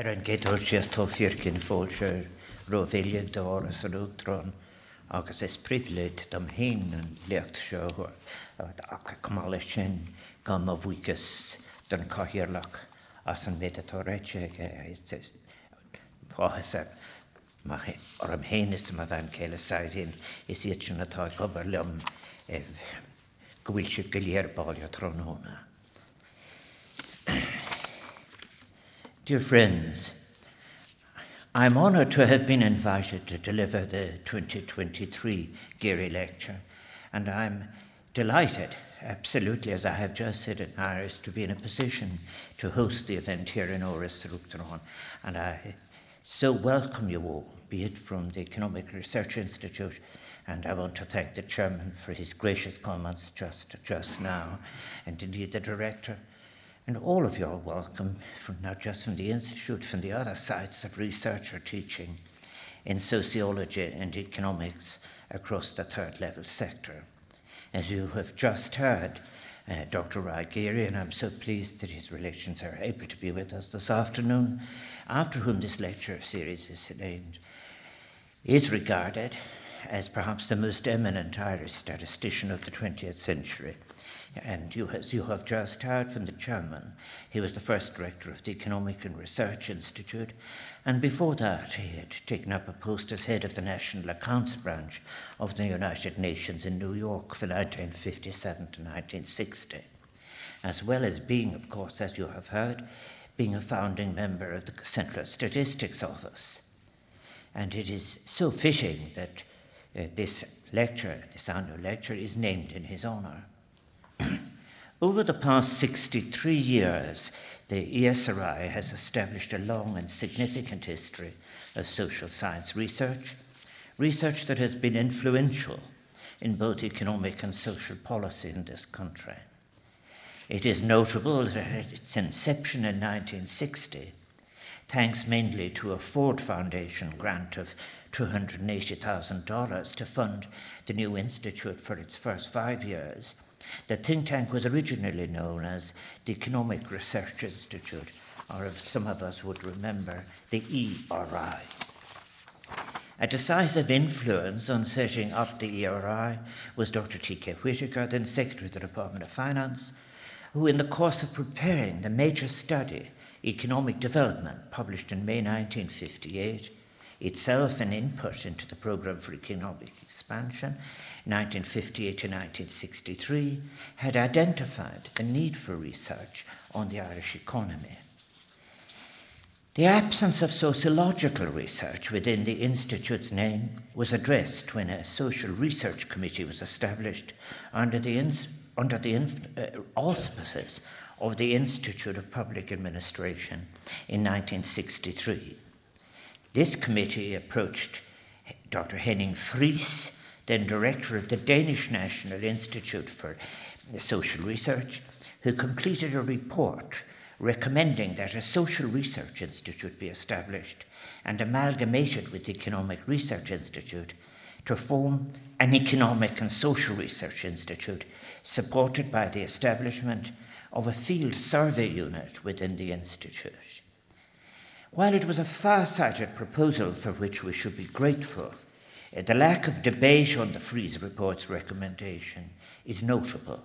Ar an gcéadáil síos tófíor cin fóil sé ro bhéilíonn do Áras an Uachtaráin agus is príomhléid dom haon an leacht seo ach cumála sin gan a bhuigas don cathaoirleach as an méideatá réite páthasa ar an héanaise a bhean céile saohín is iad sin atá gobar liom go bhfuil siad go léir báile trónóna. Dear friends, I'm honored to have been invited to deliver the 2023 Geary Lecture, and I'm delighted, absolutely, as I have just said in Iris, to be in a position to host the event here in Áras an Uachtaráin, and I so welcome you all, be it from the Economic Research Institute, and I want to thank the chairman for his gracious comments just now, and indeed the director. And all of you are welcome, not just from the Institute, from the other sites of research or teaching in sociology and economics across the third level sector. As you have just heard, Dr. Ry Geary, and I'm so pleased that his relations are able to be with us this afternoon, after whom this lecture series is named, is regarded as perhaps the most eminent Irish statistician of the 20th century. And as you have just heard from the chairman, he was the first director of the Economic and Research Institute, and before that he had taken up a post as head of the National Accounts Branch of the United Nations in New York from 1957 to 1960, as well as being, of course, as you have heard, being a founding member of the Central Statistics Office. And it is so fitting that this annual lecture, is named in his honor. Over the past 63 years, the ESRI has established a long and significant history of social science research that has been influential in both economic and social policy in this country. It is notable that at its inception in 1960, thanks mainly to a Ford Foundation grant of $280,000 to fund the new institute for its first 5 years, the think tank was originally known as the Economic Research Institute, or if some of us would remember, the ERI. A decisive influence on setting up the ERI was Dr. T.K. Whittaker, then Secretary of the Department of Finance, who in the course of preparing the major study, Economic Development, published in May 1958, itself an input into the Programme for Economic Expansion, 1958 to 1963, had identified the need for research on the Irish economy. The absence of sociological research within the Institute's name was addressed when a social research committee was established under the auspices of the Institute of Public Administration in 1963. This committee approached Dr. Henning Fries, then director of the Danish National Institute for Social Research, who completed a report recommending that a social research institute be established and amalgamated with the Economic Research Institute to form an Economic and Social Research Institute supported by the establishment of a field survey unit within the institute. While it was a far-sighted proposal for which we should be grateful, the lack of debate on the Fries report's recommendation is notable,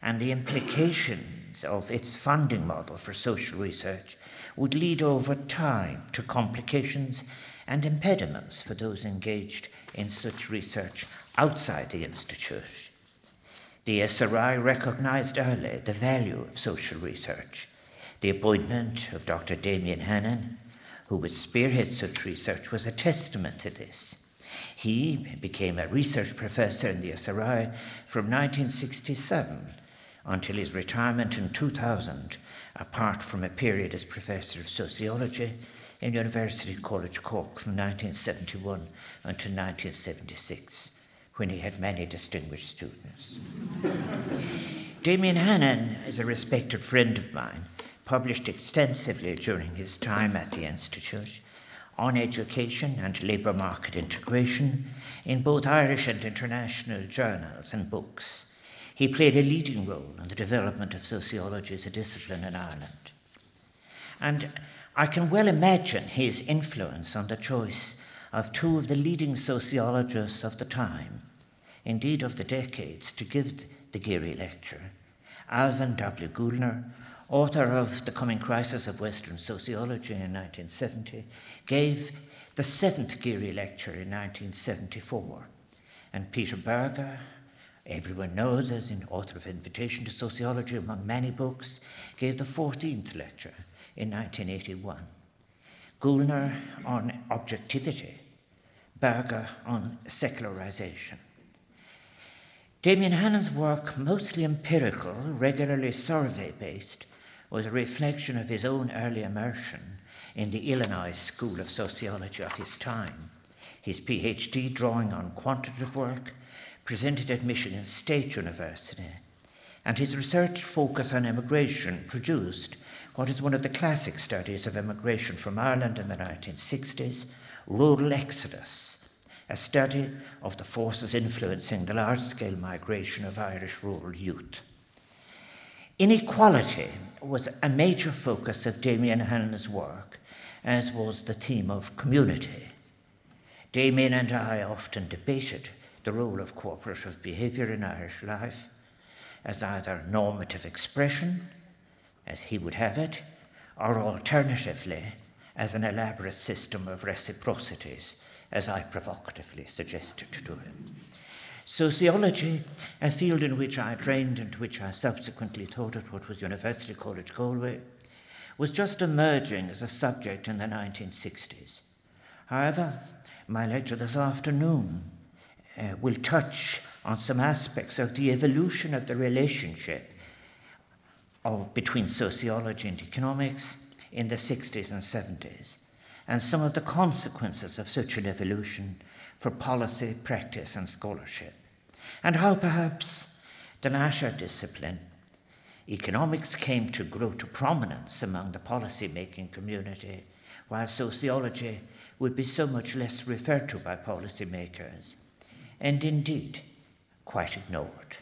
and the implications of its funding model for social research would lead over time to complications and impediments for those engaged in such research outside the institute. The SRI recognized early the value of social research. The appointment of Dr. Damien Hannan, who would spearhead such research, was a testament to this. He became a research professor in the SRI from 1967 until his retirement in 2000, apart from a period as professor of sociology in University College Cork from 1971 until 1976, when he had many distinguished students. Damien Hannan is a respected friend of mine, published extensively during his time at the Institute on education and labour market integration in both Irish and international journals and books. He played a leading role in the development of sociology as a discipline in Ireland. And I can well imagine his influence on the choice of two of the leading sociologists of the time, indeed of the decades, to give the Geary Lecture, Alvin W. Gouldner, author of The Coming Crisis of Western Sociology in 1970, gave the seventh Geary Lecture in 1974, and Peter Berger, everyone knows as an author of Invitation to Sociology among many books, gave the 14th lecture in 1981. Gouldner on objectivity, Berger on secularization. Damien Hannan's work, mostly empirical, regularly survey-based, was a reflection of his own early immersion in the Illinois School of Sociology of his time. His PhD, drawing on quantitative work, presented at Michigan State University, and his research focus on immigration produced what is one of the classic studies of immigration from Ireland in the 1960s, Rural Exodus, a study of the forces influencing the large-scale migration of Irish rural youth. Inequality was a major focus of Damien Hannan's work, as was the theme of community. Damien and I often debated the role of cooperative behaviour in Irish life as either normative expression, as he would have it, or alternatively as an elaborate system of reciprocities, as I provocatively suggested to him. Sociology, a field in which I trained and which I subsequently taught at what was University College Galway, was just emerging as a subject in the 1960s. However, my lecture this afternoon will touch on some aspects of the evolution of the relationship between sociology and economics in the 60s and 70s, and some of the consequences of such an evolution for policy, practice, and scholarship, and how perhaps the latter discipline, economics, came to grow to prominence among the policy-making community, while sociology would be so much less referred to by policymakers, and indeed quite ignored.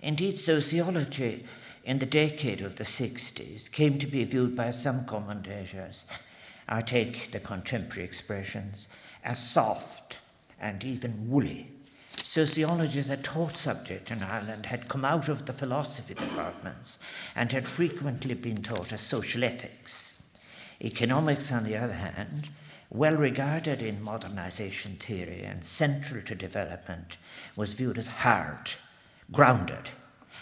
Indeed, sociology in the decade of the 60s came to be viewed by some commentators, I take the contemporary expressions, as soft and even woolly. Sociology as a taught subject in Ireland had come out of the philosophy departments and had frequently been taught as social ethics. Economics, on the other hand, well regarded in modernization theory and central to development, was viewed as hard, grounded,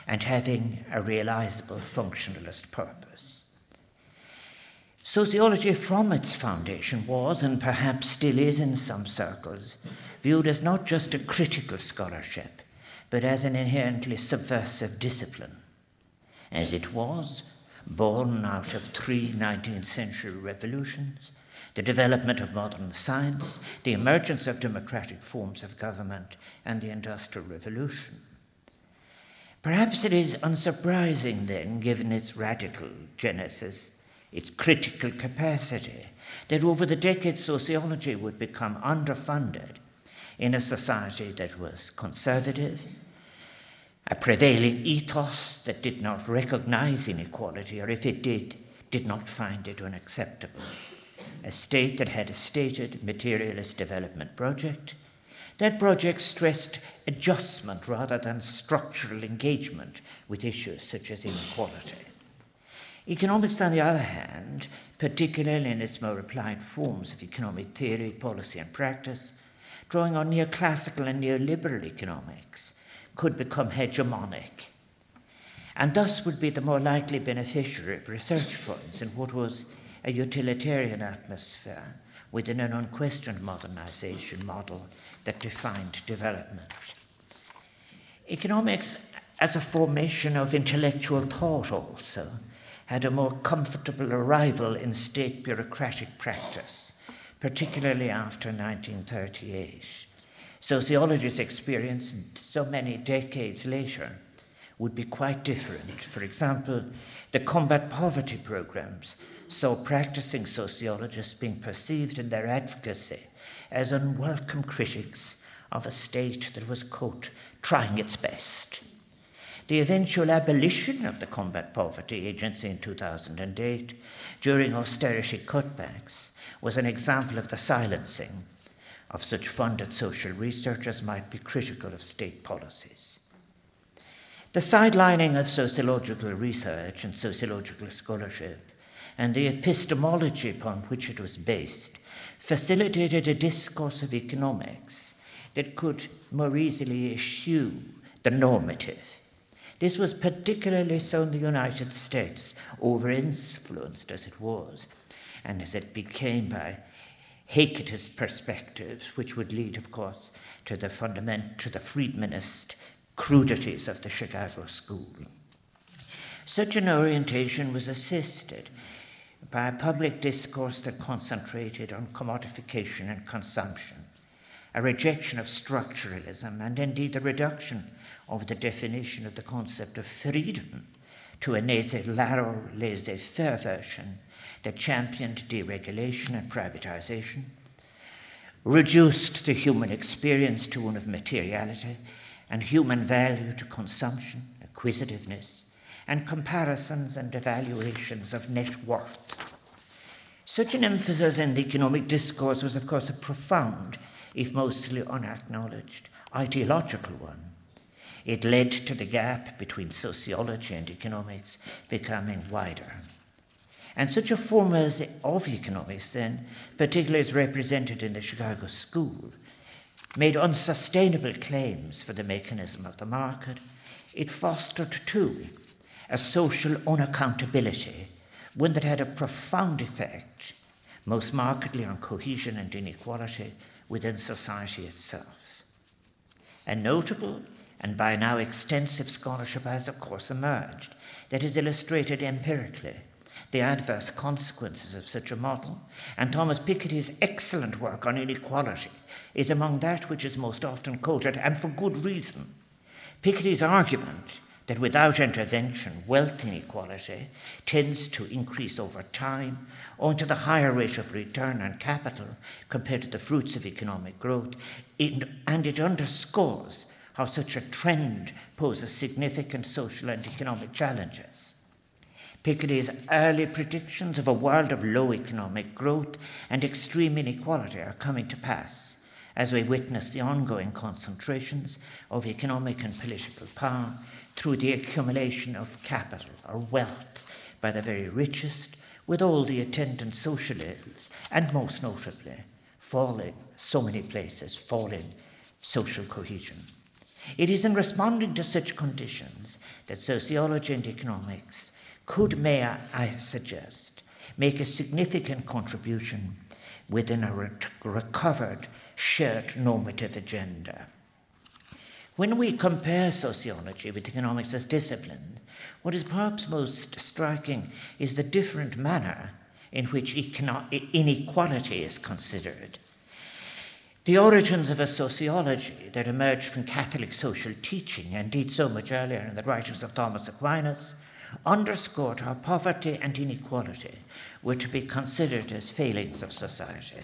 and having a realizable functionalist purpose. Sociology from its foundation was, and perhaps still is in some circles, viewed as not just a critical scholarship, but as an inherently subversive discipline. As it was, born out of three 19th century revolutions, the development of modern science, the emergence of democratic forms of government, and the Industrial Revolution. Perhaps it is unsurprising then, given its radical genesis, its critical capacity, that over the decades sociology would become underfunded in a society that was conservative, a prevailing ethos that did not recognize inequality, or if it did not find it unacceptable, a state that had a stated materialist development project. That project stressed adjustment rather than structural engagement with issues such as inequality. Economics, on the other hand, particularly in its more applied forms of economic theory, policy, and practice, drawing on neoclassical and neoliberal economics, could become hegemonic, and thus would be the more likely beneficiary of research funds in what was a utilitarian atmosphere within an unquestioned modernization model that defined development. Economics, as a formation of intellectual thought also, had a more comfortable arrival in state bureaucratic practice, particularly after 1938. Sociology's experience so many decades later would be quite different. For example, the Combat Poverty programs saw practicing sociologists being perceived in their advocacy as unwelcome critics of a state that was, quote, trying its best. the eventual abolition of the Combat Poverty Agency in 2008 during austerity cutbacks was an example of the silencing of such funded social research as might be critical of state policies. The sidelining of sociological research and sociological scholarship and the epistemology upon which it was based facilitated a discourse of economics that could more easily eschew the normative. This was particularly so in the United States, over-influenced as it was, and as it became by Hecatist perspectives, which would lead, of course, to the Friedmanist crudities of the Chicago school. Such an orientation was assisted by a public discourse that concentrated on commodification and consumption, a rejection of structuralism, and indeed the reduction of the definition of the concept of freedom to a laissez-faire version that championed deregulation and privatization, reduced the human experience to one of materiality and human value to consumption, acquisitiveness, and comparisons and evaluations of net worth. Such an emphasis in the economic discourse was, of course, a profound, if mostly unacknowledged, ideological one. It led to the gap between sociology and economics becoming wider. And such a form of economics then, particularly as represented in the Chicago school, made unsustainable claims for the mechanism of the market. It fostered, too, a social unaccountability, one that had a profound effect, most markedly on cohesion and inequality within society itself. A notable and by now extensive scholarship has, of course, emerged that is illustrated empirically the adverse consequences of such a model, and Thomas Piketty's excellent work on inequality is among that which is most often quoted, and for good reason. Piketty's argument that without intervention, wealth inequality tends to increase over time owing to the higher rate of return on capital compared to the fruits of economic growth, and it underscores how such a trend poses significant social and economic challenges. Piketty's early predictions of a world of low economic growth and extreme inequality are coming to pass as we witness the ongoing concentrations of economic and political power through the accumulation of capital or wealth by the very richest, with all the attendant social ills, and most notably, falling social cohesion. It is in responding to such conditions that sociology and economics could, may I suggest, make a significant contribution within a recovered shared normative agenda. When we compare sociology with economics as discipline, what is perhaps most striking is the different manner in which inequality is considered. The origins of a sociology that emerged from Catholic social teaching, indeed so much earlier in the writings of Thomas Aquinas, underscored how poverty and inequality were to be considered as failings of society.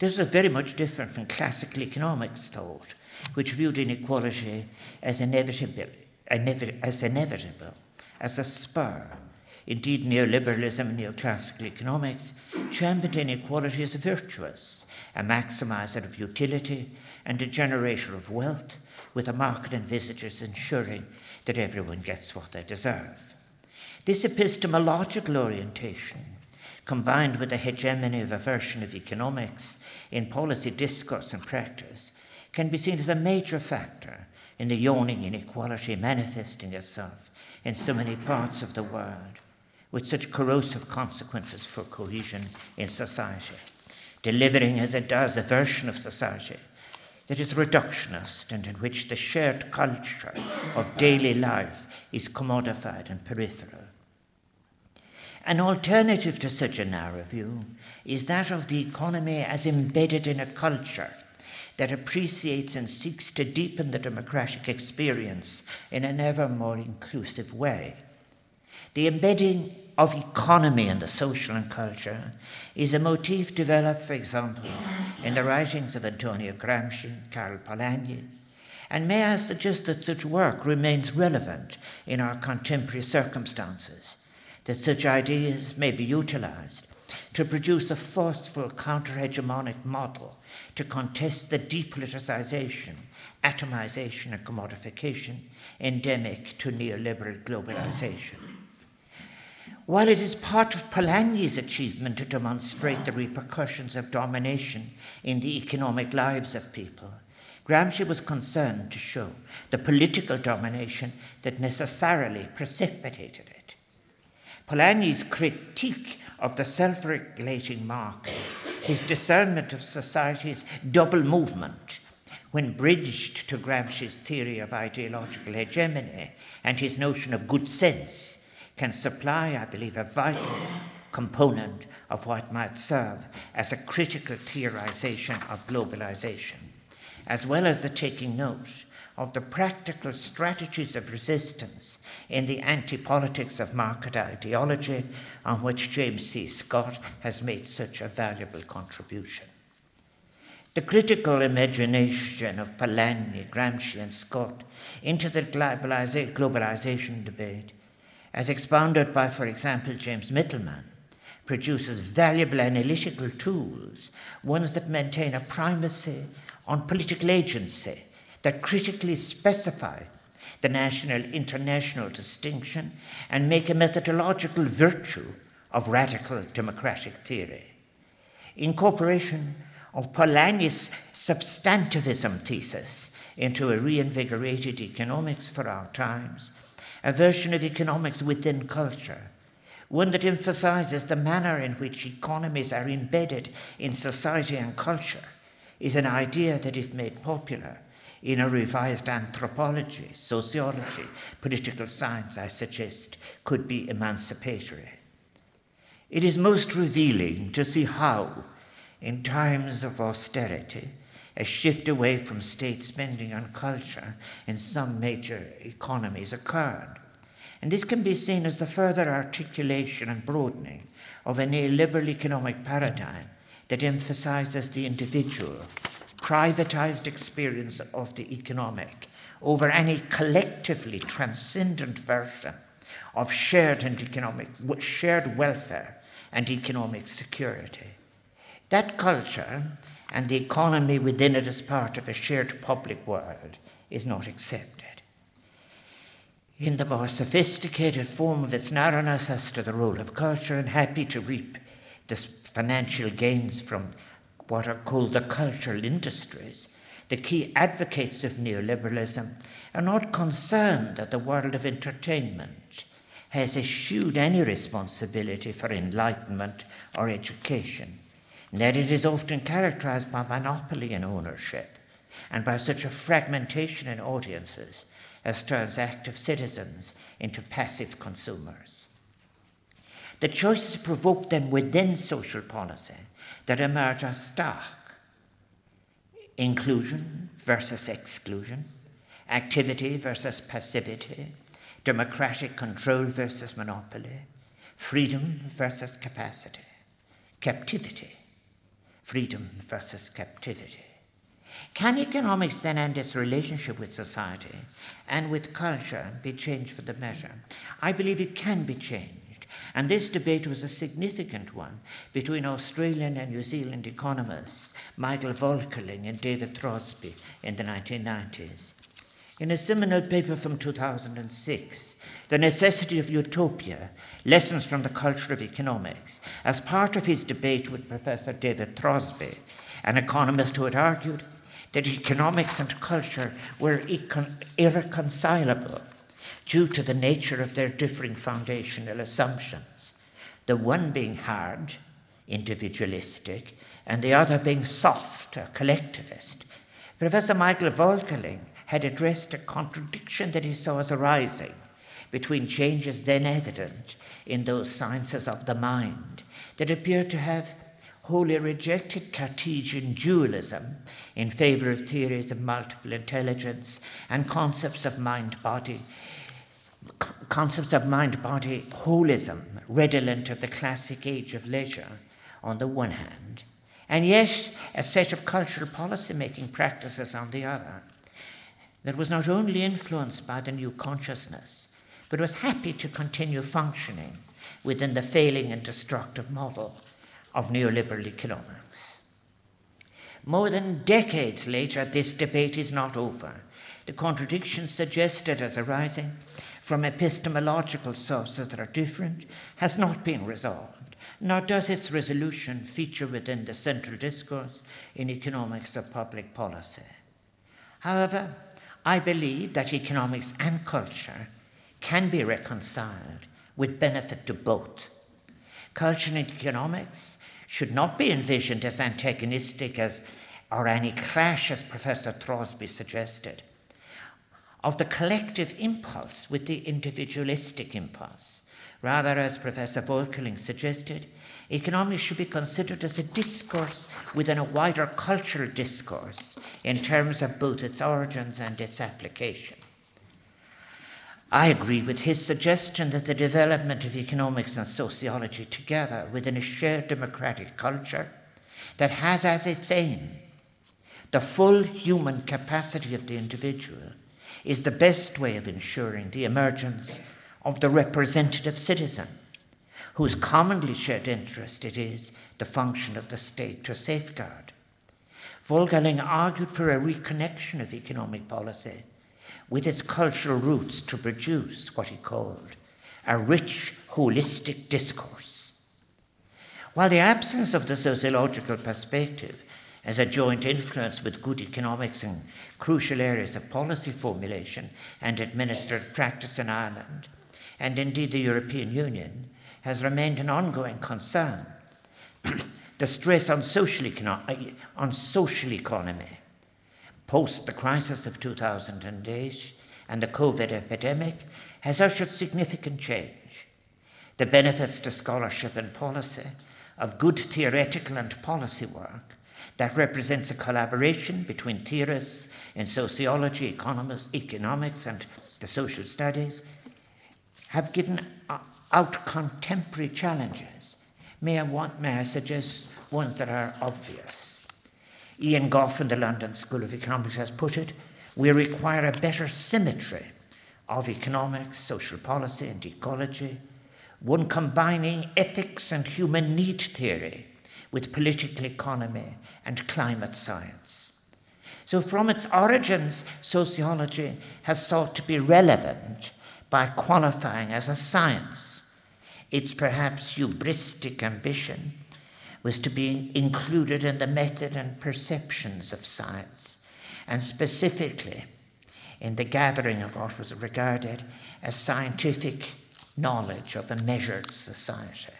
This was very much different from classical economics thought, which viewed inequality as inevitable, as a spur. Indeed, neoliberalism and neoclassical economics championed inequality as virtuous, a maximizer of utility and a generator of wealth, with the market envisagers ensuring that everyone gets what they deserve. This epistemological orientation, combined with the hegemony of a version of economics in policy discourse and practice, can be seen as a major factor in the yawning inequality manifesting itself in so many parts of the world, with such corrosive consequences for cohesion in society, delivering as it does a version of society that is reductionist and in which the shared culture of daily life is commodified and peripheral. An alternative to such a narrow view is that of the economy as embedded in a culture that appreciates and seeks to deepen the democratic experience in an ever more inclusive way. The embedding of economy in the social and culture is a motif developed, for example, in the writings of Antonio Gramsci, Karl Polanyi, And may I suggest that such work remains relevant in our contemporary circumstances, that such ideas may be utilised to produce a forceful counter-hegemonic model to contest the depoliticisation, atomisation and commodification endemic to neoliberal globalisation. While it is part of Polanyi's achievement to demonstrate the repercussions of domination in the economic lives of people, Gramsci was concerned to show the political domination that necessarily precipitated it. Polanyi's critique of the self-regulating market, his discernment of society's double movement, when bridged to Gramsci's theory of ideological hegemony and his notion of good sense, can supply, I believe, a vital component of what might serve as a critical theorization of globalization, as well as the taking note of the practical strategies of resistance in the anti-politics of market ideology on which James C. Scott has made such a valuable contribution. The critical imagination of Polanyi, Gramsci and Scott into the globalization debate, as expounded by, for example, James Mittelman, produces valuable analytical tools, ones that maintain a primacy on political agency, that critically specify the national-international distinction and make a methodological virtue of radical democratic theory. Incorporation of Polanyi's substantivism thesis into a reinvigorated economics for our times, a version of economics within culture, one that emphasizes the manner in which economies are embedded in society and culture, is an idea that, if made popular, in a revised anthropology, sociology, political science, I suggest, could be emancipatory. It is most revealing to see how, in times of austerity, a shift away from state spending on culture in some major economies occurred. And this can be seen as the further articulation and broadening of a neoliberal economic paradigm that emphasizes the individual, privatized experience of the economic over any collectively transcendent version of shared welfare and economic security. That culture and the economy within it as part of a shared public world is not accepted. In the more sophisticated form of its narrowness as to the role of culture, and happy to reap the financial gains from what are called the cultural industries, the key advocates of neoliberalism are not concerned that the world of entertainment has eschewed any responsibility for enlightenment or education, and that it is often characterized by monopoly in ownership and by such a fragmentation in audiences as turns active citizens into passive consumers. The choices provoked them within social policy that emerge are stark: inclusion versus exclusion, activity versus passivity, democratic control versus monopoly, freedom versus capacity, captivity, freedom versus captivity. Can economics then and its relationship with society and with culture be changed for the better? I believe it can be changed. And this debate was a significant one between Australian and New Zealand economists Michael Volkerling and David Throsby in the 1990s. In a seminal paper from 2006, The Necessity of Utopia, Lessons from the Culture of Economics, as part of his debate with Professor David Throsby, an economist who had argued that economics and culture were irreconcilable due to the nature of their differing foundational assumptions, the one being hard, individualistic, and the other being soft, or collectivist. Professor Michael Volkerling had addressed a contradiction that he saw as arising between changes then evident in those sciences of the mind that appeared to have wholly rejected Cartesian dualism in favour of theories of multiple intelligence and concepts of mind-body holism, redolent of the classic age of leisure on the one hand, and yet a set of cultural policy-making practices on the other. that was not only influenced by the new consciousness, but was happy to continue functioning within the failing and destructive model of neoliberal economics. More than decades later, this debate is not over. The contradictions suggested as arising from epistemological sources that are different has not been resolved, nor does its resolution feature within the central discourse in economics or public policy. However, I believe that economics and culture can be reconciled with benefit to both. Culture and economics should not be envisioned as antagonistic as or any clash, as Professor Throsby suggested, of the collective impulse with the individualistic impulse. Rather, as Professor Volkerling suggested, economics should be considered as a discourse within a wider cultural discourse in terms of both its origins and its application. I agree with his suggestion that the development of economics and sociology together within a shared democratic culture that has as its aim the full human capacity of the individual is the best way of ensuring the emergence of the representative citizen, whose commonly shared interest it is the function of the state to safeguard. Volkerling argued for a reconnection of economic policy with its cultural roots to produce what he called a rich, holistic discourse. While the absence of the sociological perspective as a joint influence with good economics in crucial areas of policy formulation and administered practice in Ireland, and indeed the European Union, has remained an ongoing concern, the stress on social economy post the crisis of 2008 and the COVID epidemic has ushered significant change. The benefits to scholarship and policy of good theoretical and policy work that represents a collaboration between theorists in sociology, economics, and the social studies have given out contemporary challenges. May I suggest ones that are obvious? Ian Goff in the London School of Economics has put it, we require a better symmetry of economics, social policy, and ecology, one combining ethics and human need theory with political economy and climate science. So from its origins, sociology has sought to be relevant by qualifying as a science. Its perhaps hubristic ambition was to be included in the method and perceptions of science, and specifically in the gathering of what was regarded as scientific knowledge of a measured society.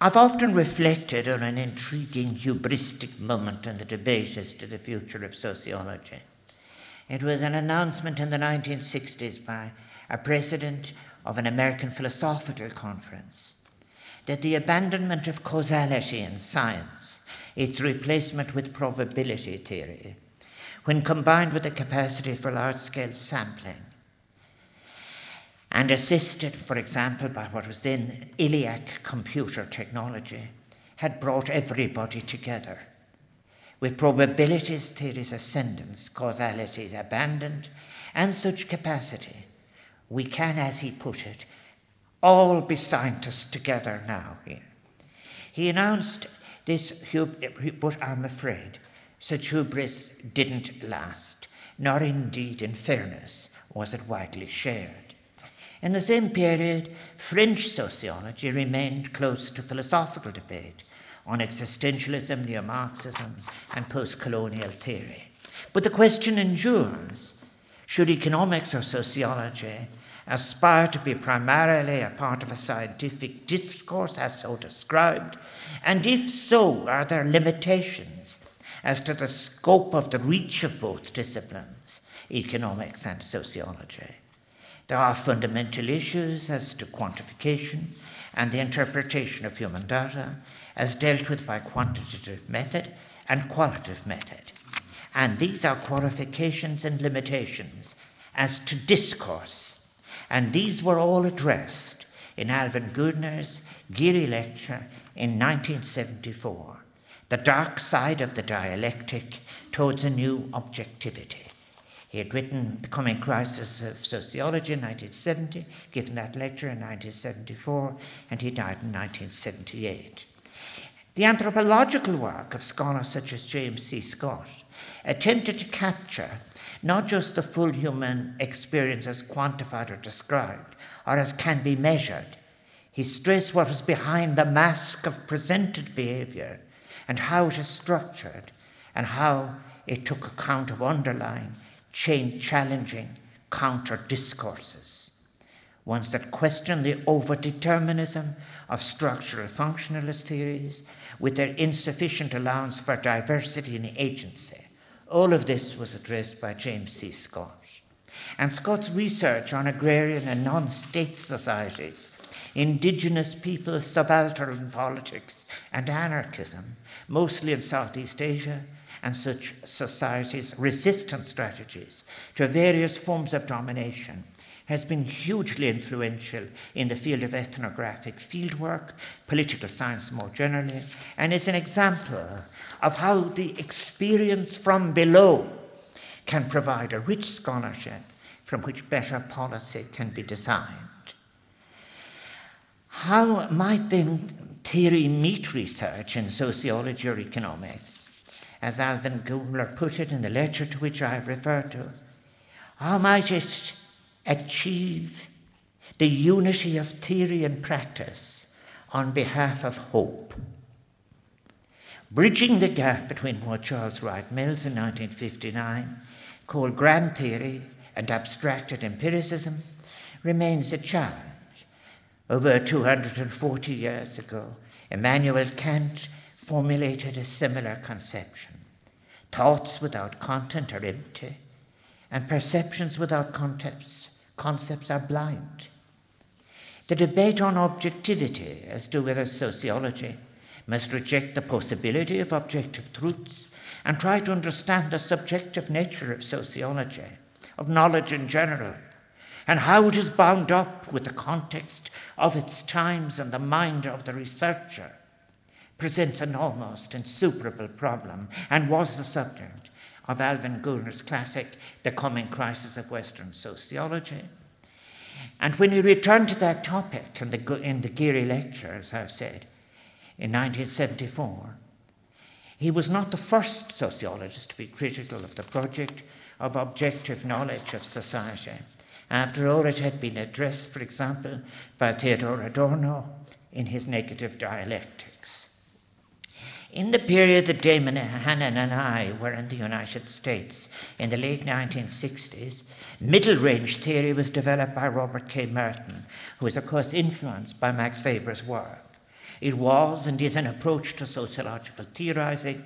I've often reflected on an intriguing hubristic moment in the debate as to the future of sociology. It was an announcement in the 1960s by a president of an American philosophical conference that the abandonment of causality in science, its replacement with probability theory, when combined with the capacity for large-scale sampling, and assisted, for example, by what was then ELIAC computer technology, had brought everybody together. With probabilities theory's ascendance, causality abandoned, and such capacity, we can, as he put it, all be scientists together now here. He announced this, but I'm afraid such hubris didn't last, nor indeed, in fairness, was it widely shared. In the same period, French sociology remained close to philosophical debate on existentialism, neo-Marxism, and post-colonial theory. But the question endures, should economics or sociology aspire to be primarily a part of a scientific discourse as so described, and if so, are there limitations as to the scope of the reach of both disciplines, economics and sociology? There are fundamental issues as to quantification and the interpretation of human data as dealt with by quantitative method and qualitative method, and these are qualifications and limitations as to discourse. And these were all addressed in Alvin Gouldner's Geary Lecture in 1974, The Dark Side of the Dialectic Towards a New Objectivity, He had written The Coming Crisis of Sociology in 1970, given that lecture in 1974, and he died in 1978. The anthropological work of scholars such as James C. Scott attempted to capture not just the full human experience as quantified or described, or as can be measured. He stressed what was behind the mask of presented behaviour and how it is structured and how it took account of underlying, challenging counter-discourses, ones that question the overdeterminism of structural functionalist theories with their insufficient allowance for diversity and agency. All of this was addressed by James C. Scott. And Scott's research on agrarian and non-state societies, indigenous people, subaltern politics, and anarchism, mostly in Southeast Asia, and such societies' resistance strategies to various forms of domination has been hugely influential in the field of ethnographic fieldwork, political science more generally, and is an example of how the experience from below can provide a rich scholarship from which better policy can be designed. How might then theory meet research in sociology or economics? As Alvin Gouldner put it in the lecture to which I have referred to, how might it achieve the unity of theory and practice on behalf of hope? Bridging the gap between what Charles Wright Mills in 1959 called grand theory and abstracted empiricism remains a challenge. Over 240 years ago, Immanuel Kant formulated a similar conception. Thoughts without content are empty, and perceptions without concepts are blind. The debate on objectivity, as do with sociology, must reject the possibility of objective truths and try to understand the subjective nature of sociology, of knowledge in general, and how it is bound up with the context of its times and the mind of the researcher. Presents an almost insuperable problem and was the subject of Alvin Gouldner's classic, The Coming Crisis of Western Sociology. And when he returned to that topic in the Geary Lecture, as I've said, in 1974, he was not the first sociologist to be critical of the project of objective knowledge of society. After all, it had been addressed, for example, by Theodor Adorno in his Negative Dialectic. In the period that Damien Hannan and I were in the United States in the late 1960s, middle-range theory was developed by Robert K. Merton, who was, of course, influenced by Max Weber's work. It was and is an approach to sociological theorizing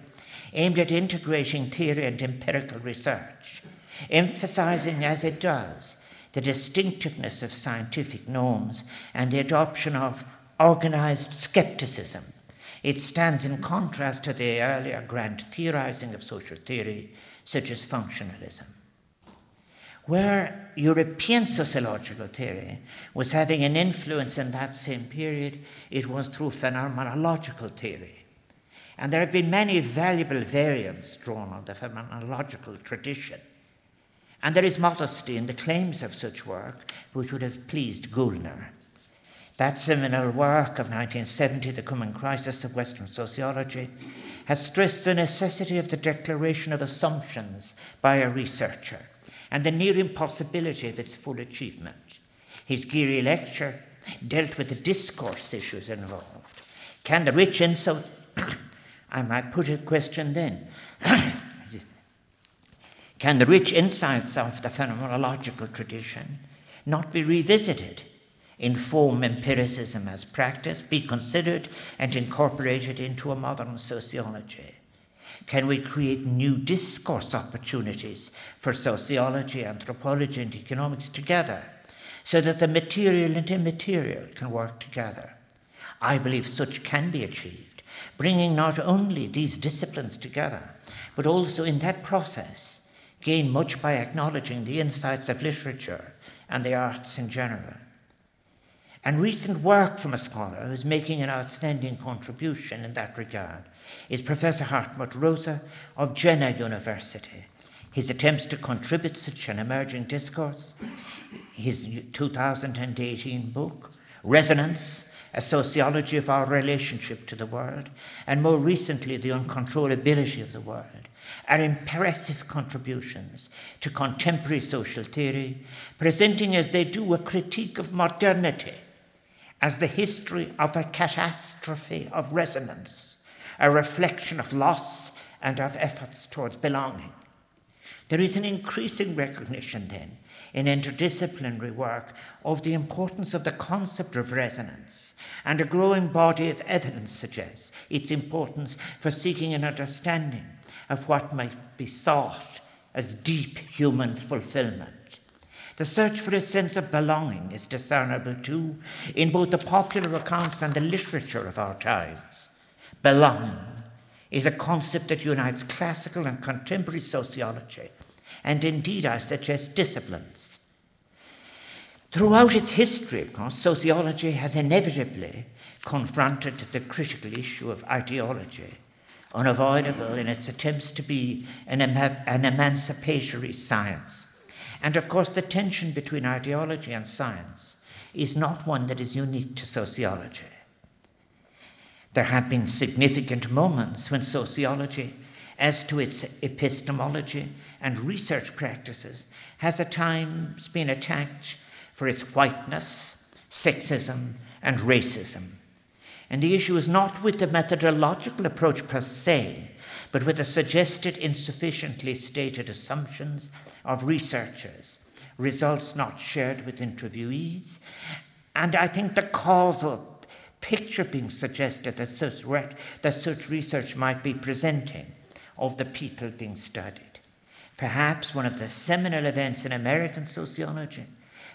aimed at integrating theory and empirical research, emphasizing, as it does, the distinctiveness of scientific norms and the adoption of organized skepticism. It stands in contrast to the earlier grand theorizing of social theory, such as functionalism. Where European sociological theory was having an influence in that same period, it was through phenomenological theory. And there have been many valuable variants drawn on the phenomenological tradition. And there is modesty in the claims of such work, which would have pleased Gouldner. That seminal work of 1970, The Coming Crisis of Western Sociology, has stressed the necessity of the declaration of assumptions by a researcher and the near impossibility of its full achievement. His Geary Lecture dealt with the discourse issues involved. Can the rich insult... I might put a question then. Can the rich insights of the phenomenological tradition not be revisited? Inform empiricism as practice, be considered and incorporated into a modern sociology? Can we create new discourse opportunities for sociology, anthropology, and economics together so that the material and immaterial can work together? I believe such can be achieved, bringing not only these disciplines together, but also in that process gain much by acknowledging the insights of literature and the arts in general. And recent work from a scholar who's making an outstanding contribution in that regard is Professor Hartmut Rosa of Jena University. his attempts to contribute such an emerging discourse, his 2018 book, Resonance, A Sociology of Our Relationship to the World, and more recently, The Uncontrollability of the World, are impressive contributions to contemporary social theory, presenting as they do a critique of modernity as the history of a catastrophe of resonance, a reflection of loss and of efforts towards belonging. There is an increasing recognition then in interdisciplinary work of the importance of the concept of resonance, and a growing body of evidence suggests its importance for seeking an understanding of what might be sought as deep human fulfillment. The search for a sense of belonging is discernible too in both the popular accounts and the literature of our times. Belong is a concept that unites classical and contemporary sociology, and indeed, I suggest, disciplines. Throughout its history, of course, sociology has inevitably confronted the critical issue of ideology, unavoidable in its attempts to be an emancipatory science. And of course, the tension between ideology and science is not one that is unique to sociology. There have been significant moments when sociology, as to its epistemology and research practices, has at times been attacked for its whiteness, sexism, and racism. And the issue is not with the methodological approach per se, but with the suggested insufficiently stated assumptions of researchers, results not shared with interviewees, and I think the causal picture being suggested that such research might be presenting of the people being studied. Perhaps one of the seminal events in American sociology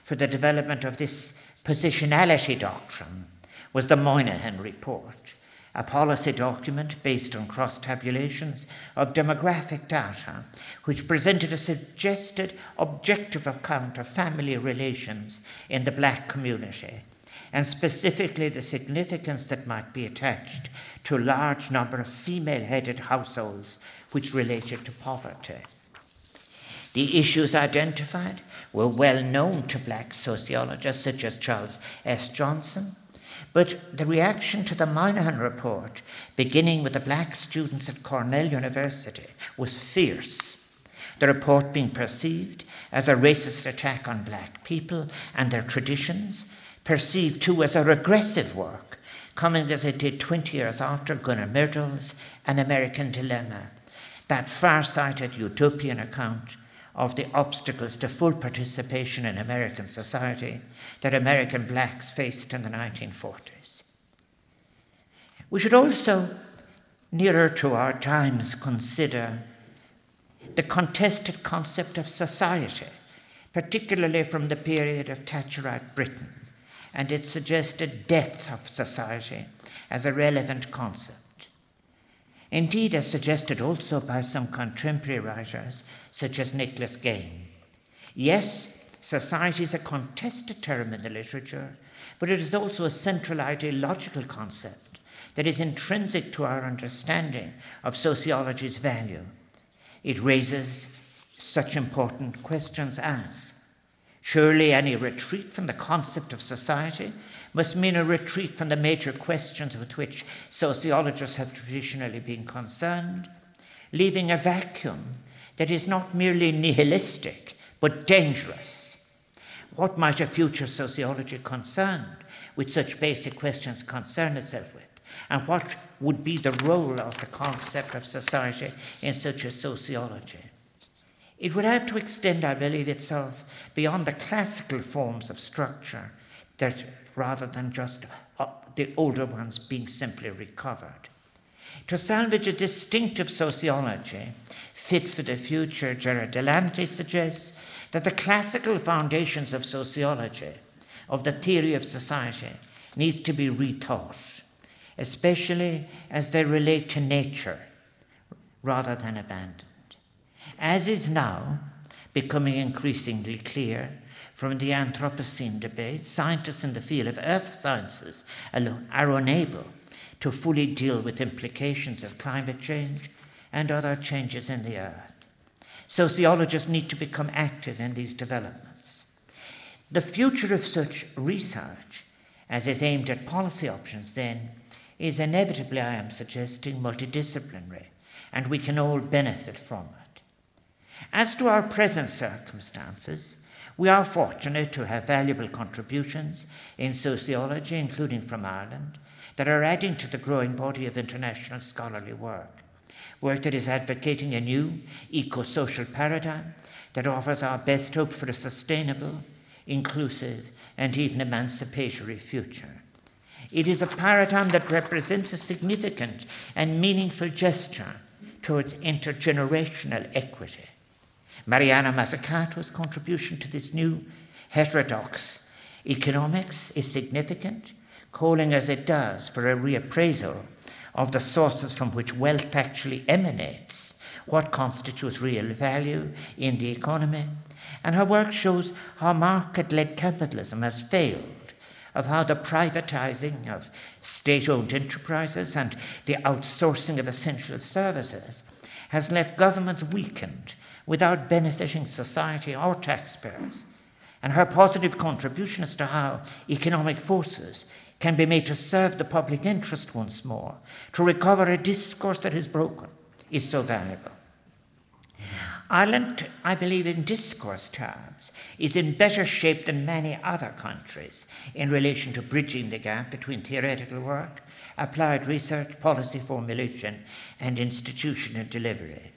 for the development of this positionality doctrine was the Moynihan report, a policy document based on cross-tabulations of demographic data, which presented a suggested objective account of family relations in the black community, and specifically the significance that might be attached to a large number of female-headed households which related to poverty. The issues identified were well known to black sociologists such as Charles S. Johnson, but the reaction to the Moynihan report, beginning with the black students at Cornell University, was fierce. The report being perceived as a racist attack on black people and their traditions, perceived too as a regressive work, coming as it did 20 years after Gunnar Myrdal's An American Dilemma, that far-sighted utopian account of the obstacles to full participation in American society that American blacks faced in the 1940s. We should also, nearer to our times, consider the contested concept of society, particularly from the period of Thatcherite Britain, and it suggested death of society as a relevant concept. Indeed, as suggested also by some contemporary writers, such as Nicholas Gain. Yes, society is a contested term in the literature, but it is also a central ideological concept that is intrinsic to our understanding of sociology's value. It raises such important questions as, surely any retreat from the concept of society must mean a retreat from the major questions with which sociologists have traditionally been concerned, leaving a vacuum that is not merely nihilistic, but dangerous. What might a future sociology concerned with such basic questions concern itself with? And what would be the role of the concept of society in such a sociology? It would have to extend, I believe, itself beyond the classical forms of structure, that rather than just the older ones being simply recovered. To salvage a distinctive sociology fit for the future, Gerard Delante suggests that the classical foundations of sociology, of the theory of society, needs to be rethought, especially as they relate to nature rather than abandoned. As is now becoming increasingly clear from the Anthropocene debate, scientists in the field of earth sciences alone are unable to fully deal with implications of climate change and other changes in the earth. Sociologists need to become active in these developments. The future of such research, as is aimed at policy options then, is inevitably, I am suggesting, multidisciplinary, and we can all benefit from it. As to our present circumstances, we are fortunate to have valuable contributions in sociology, including from Ireland, that are adding to the growing body of international scholarly work, work that is advocating a new eco-social paradigm that offers our best hope for a sustainable, inclusive, and even emancipatory future. It is a paradigm that represents a significant and meaningful gesture towards intergenerational equity. Mariana Mazzucato's contribution to this new heterodox economics is significant, calling as it does for a reappraisal of the sources from which wealth actually emanates, what constitutes real value in the economy, and her work shows how market-led capitalism has failed, of how the privatizing of state-owned enterprises and the outsourcing of essential services has left governments weakened without benefiting society or taxpayers, and her positive contribution as to how economic forces can be made to serve the public interest once more, to recover a discourse that is broken, is so valuable. Ireland, I believe, in discourse terms, is in better shape than many other countries in relation to bridging the gap between theoretical work, applied research, policy formulation, and institutional delivery.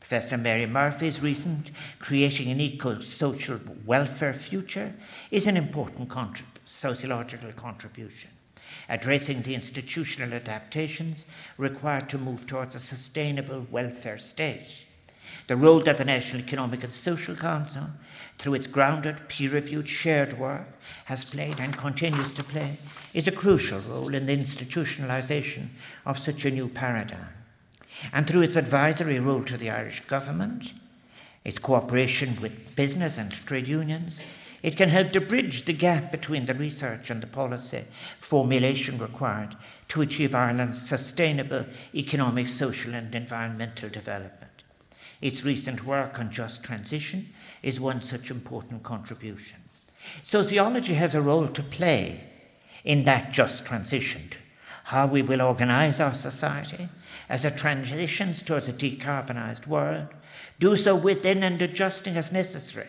Professor Mary Murphy's recent Creating an Eco-Social Welfare Future is an important sociological contribution, addressing the institutional adaptations required to move towards a sustainable welfare state. The role that the National Economic and Social Council, through its grounded, peer-reviewed, shared work, has played and continues to play, is a crucial role in the institutionalization of such a new paradigm. And through its advisory role to the Irish government, its cooperation with business and trade unions, it can help to bridge the gap between the research and the policy formulation required to achieve Ireland's sustainable economic, social, and environmental development. Its recent work on just transition is one such important contribution. Sociology has a role to play in that just transition, how we will organize our society as it transitions towards a decarbonized world, do so within and adjusting as necessary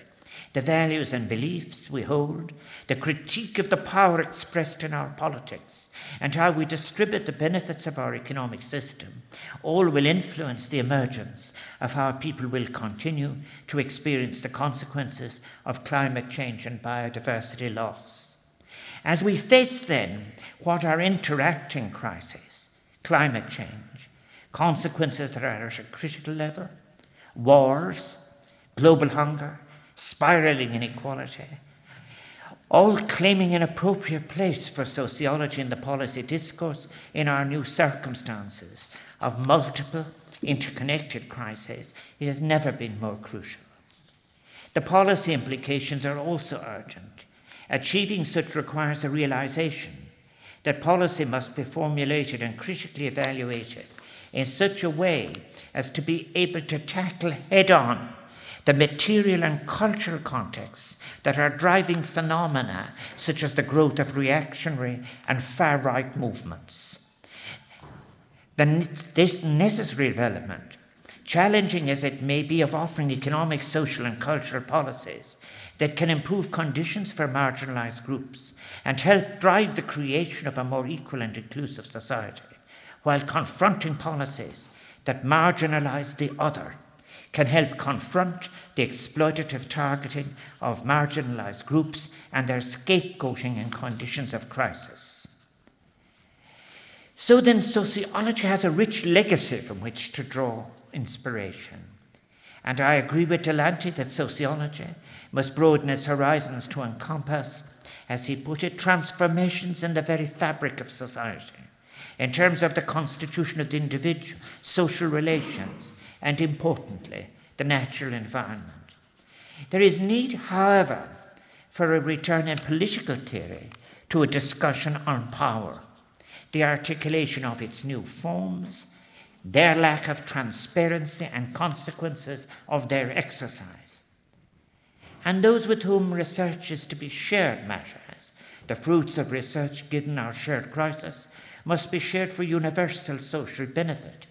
the values and beliefs we hold, the critique of the power expressed in our politics, and how we distribute the benefits of our economic system, all will influence the emergence of how people will continue to experience the consequences of climate change and biodiversity loss. As we face then what are interacting crises, climate change, consequences that are at a critical level, wars, global hunger, spiraling inequality, all claiming an appropriate place for sociology in the policy discourse in our new circumstances of multiple interconnected crises, it has never been more crucial. The policy implications are also urgent. Achieving such requires a realization that policy must be formulated and critically evaluated in such a way as to be able to tackle head-on the material and cultural contexts that are driving phenomena such as the growth of reactionary and far-right movements. This necessary development, challenging as it may be, of offering economic, social, and cultural policies that can improve conditions for marginalized groups and help drive the creation of a more equal and inclusive society, while confronting policies that marginalize the other, can help confront the exploitative targeting of marginalized groups and their scapegoating in conditions of crisis. So then, sociology has a rich legacy from which to draw inspiration. And I agree with Delante that sociology must broaden its horizons to encompass, as he put it, transformations in the very fabric of society, in terms of the constitution of the individual, social relations, and importantly, the natural environment. There is need, however, for a return in political theory to a discussion on power, the articulation of its new forms, their lack of transparency and consequences of their exercise, and those with whom research is to be shared matters. The fruits of research, given our shared crisis, must be shared for universal social benefit,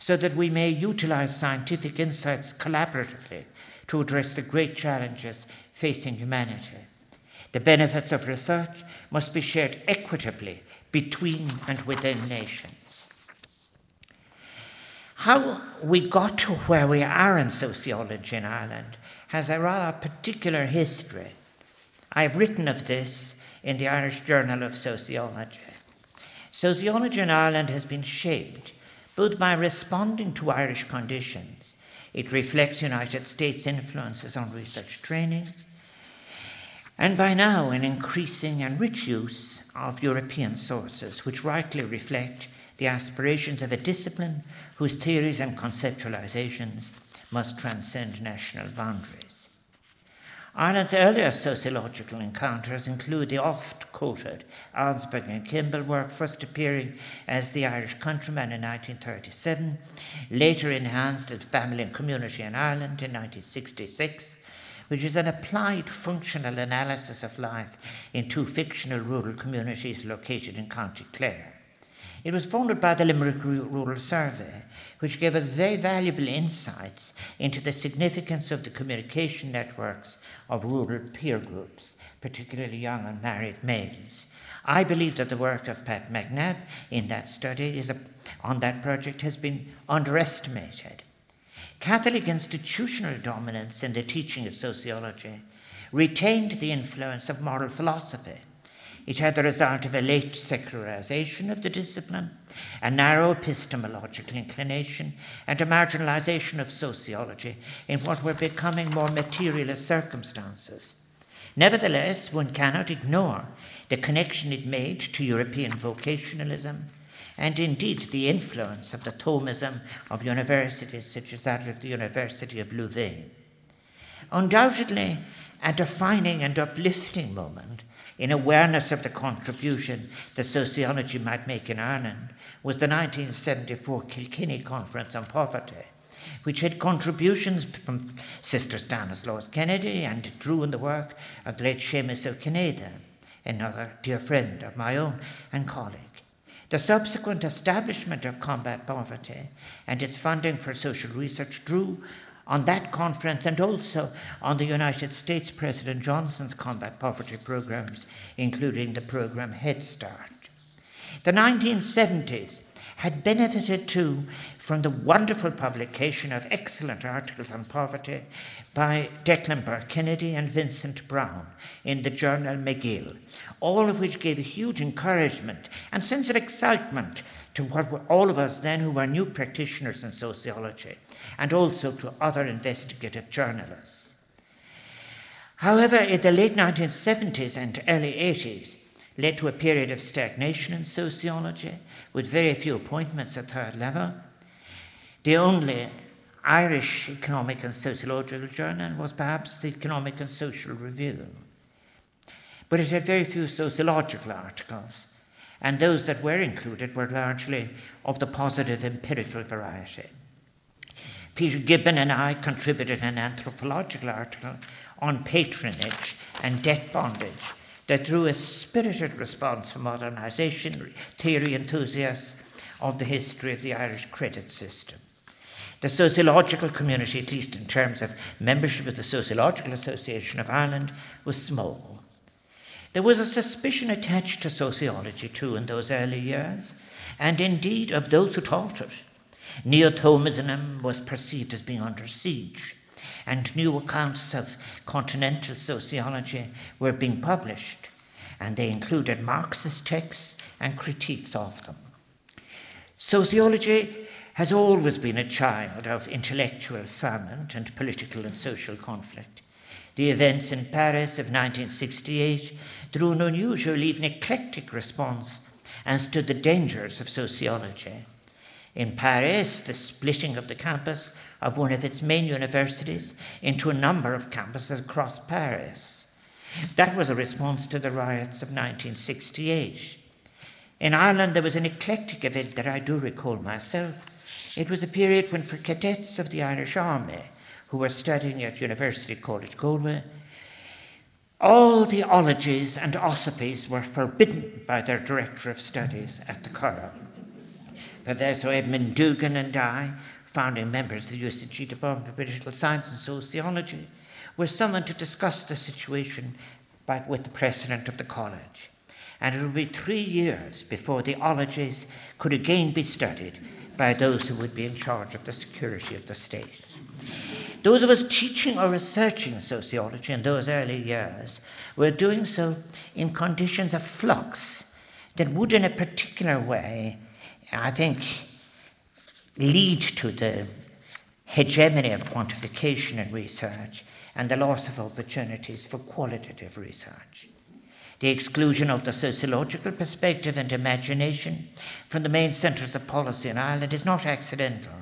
so that we may utilize scientific insights collaboratively to address the great challenges facing humanity. The benefits of research must be shared equitably between and within nations. How we got to where we are in sociology in Ireland has a rather particular history. I have written of this in the Irish Journal of Sociology. Sociology in Ireland has been shaped both by responding to Irish conditions. It reflects United States influences on research training, and by now an increasing and rich use of European sources, which rightly reflect the aspirations of a discipline whose theories and conceptualizations must transcend national boundaries. Ireland's earlier sociological encounters include the oft-quoted Arnsberg and Kimball work, first appearing as The Irish Countryman in 1937, later enhanced as Family and Community in Ireland in 1966, which is an applied functional analysis of life in two fictional rural communities located in County Clare. It was founded by the Limerick Rural Survey, which gave us very valuable insights into the significance of the communication networks of rural peer groups, particularly young unmarried males. I believe that the work of Pat McNabb in that study on that project has been underestimated. Catholic institutional dominance in the teaching of sociology retained the influence of moral philosophy. It had the result of a late secularization of the discipline, a narrow epistemological inclination, and a marginalization of sociology in what were becoming more materialist circumstances. Nevertheless, one cannot ignore the connection it made to European vocationalism, and indeed the influence of the Thomism of universities such as that of the University of Louvain. Undoubtedly, a defining and uplifting moment in awareness of the contribution that sociology might make in Ireland was the 1974 Kilkenny Conference on Poverty, which had contributions from Sister Stanislaus Kennedy and drew on the work of the late Seamus O'Cinneide, another dear friend of my own and colleague. The subsequent establishment of Combat Poverty and its funding for social research drew on that conference and also on the United States President Johnson's combat poverty programs, including the program Head Start. The 1970s had benefited too from the wonderful publication of excellent articles on poverty by Declan Burr-Kennedy and Vincent Brown in the journal McGill, all of which gave a huge encouragement and sense of excitement to what were all of us then who were new practitioners in sociology, and also to other investigative journalists. However, in the late 1970s and early 80s led to a period of stagnation in sociology, with very few appointments at third level. The only Irish economic and sociological journal was perhaps the Economic and Social Review. But it had very few sociological articles, and those that were included were largely of the positive empirical variety. Peter Gibbon and I contributed an anthropological article on patronage and debt bondage that drew a spirited response from modernization theory enthusiasts of the history of the Irish credit system. The sociological community, at least in terms of membership of the Sociological Association of Ireland, was small. There was a suspicion attached to sociology too in those early years, and indeed of those who taught it. Neo-Thomism was perceived as being under siege, and new accounts of continental sociology were being published, and they included Marxist texts and critiques of them. Sociology has always been a child of intellectual ferment and political and social conflict. The events in Paris of 1968 drew an unusual, even eclectic response as to the dangers of sociology. In Paris, the splitting of the campus of one of its main universities into a number of campuses across Paris. That was a response to the riots of 1968. In Ireland, there was an eclectic event that I do recall myself, It was a period when for cadets of the Irish Army who were studying at University College Galway, all the ologies and ossopies were forbidden by their director of studies at the Curragh. Professor Edmund Dugan and I, founding members of the UCG Department of Political Science and Sociology, were summoned to discuss the situation with the president of the college. And it would be 3 years before the ologies could again be studied by those who would be in charge of the security of the state. Those of us teaching or researching sociology in those early years were doing so in conditions of flux that would in a particular way, I think, lead to the hegemony of quantification in research and the loss of opportunities for qualitative research. The exclusion of the sociological perspective and imagination from the main centres of policy in Ireland is not accidental.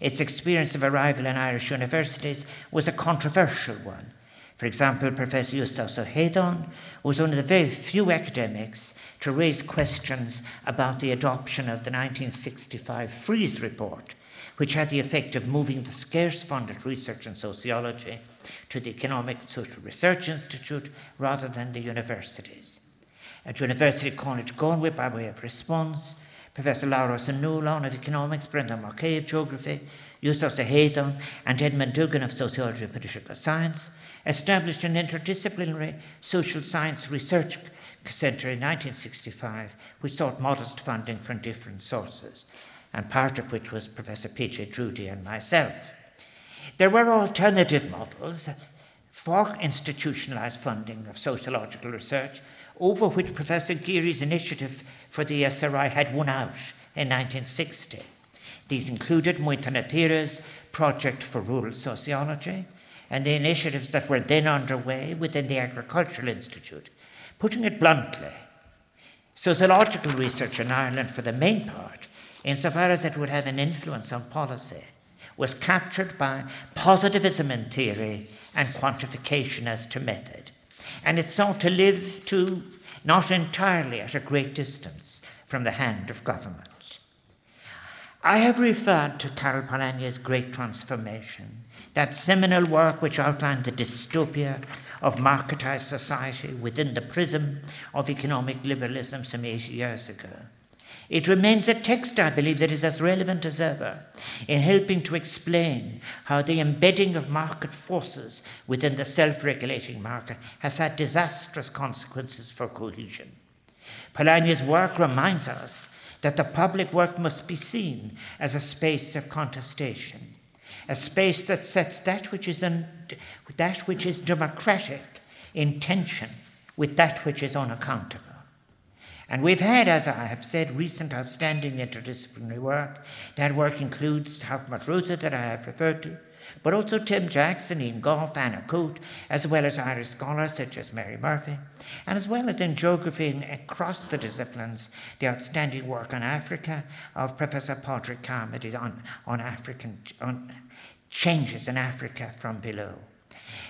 Its experience of arrival in Irish universities was a controversial one. For example, Professor Eustace O'Hedon was one of the very few academics to raise questions about the adoption of the 1965 Fries report, which had the effect of moving the scarce funded research in sociology to the Economic and Social Research Institute rather than the universities. At University College Galway, by way of response, Professor Áras an Uachtaráin of Economics, Brendan Mulcahy of Geography, Eustace O'Hedon and Edmund Dugan of Sociology and Political Science established an interdisciplinary social science research centre in 1965 which sought modest funding from different sources, and part of which was Professor P.J. Drudy and myself. There were alternative models for institutionalised funding of sociological research, over which Professor Geary's initiative for the SRI had won out in 1960. These included Moynihan Report Project for Rural Sociology and the initiatives that were then underway within the Agricultural Institute. Putting it bluntly, sociological research in Ireland, for the main part, insofar as it would have an influence on policy, was captured by positivism in theory and quantification as to method. And it sought to live to not entirely at a great distance from the hand of government. I have referred to Karl Polanyi's Great Transformation, that seminal work which outlined the dystopia of marketized society within the prism of economic liberalism some 80 years ago. It remains a text, I believe, that is as relevant as ever in helping to explain how the embedding of market forces within the self-regulating market has had disastrous consequences for cohesion. Polanyi's work reminds us that the public work must be seen as a space of contestation, a space that sets that which is democratic in tension with that which is unaccountable. And we've had, as I have said, recent outstanding interdisciplinary work. That work includes Hartmut Rosa, that I have referred to, but also Tim Jackson, Ian Goff, Anna Coate, as well as Irish scholars such as Mary Murphy, and as well as in geography and across the disciplines, the outstanding work on Africa of Professor Padraig Carmody on changes in Africa from below.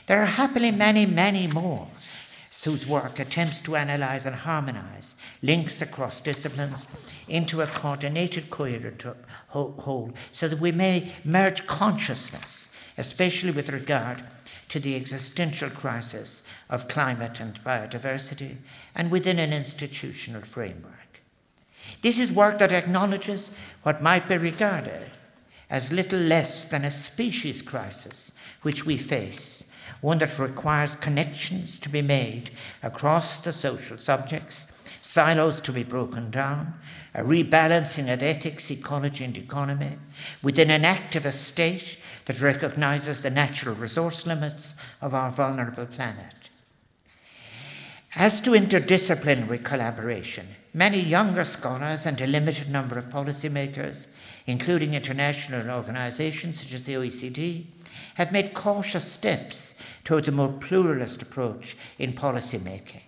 There are happily many, many more whose work attempts to analyse and harmonise links across disciplines into a coordinated, coherent whole, so that we may merge consciousness, especially with regard to the existential crisis of climate and biodiversity, and within an institutional framework. This is work that acknowledges what might be regarded as little less than a species crisis which we face, one that requires connections to be made across the social subjects, silos to be broken down, a rebalancing of ethics, ecology, and economy within an activist state that recognises the natural resource limits of our vulnerable planet. As to interdisciplinary collaboration, many younger scholars and a limited number of policymakers, including international organisations such as the OECD, have made cautious steps towards a more pluralist approach in policy making.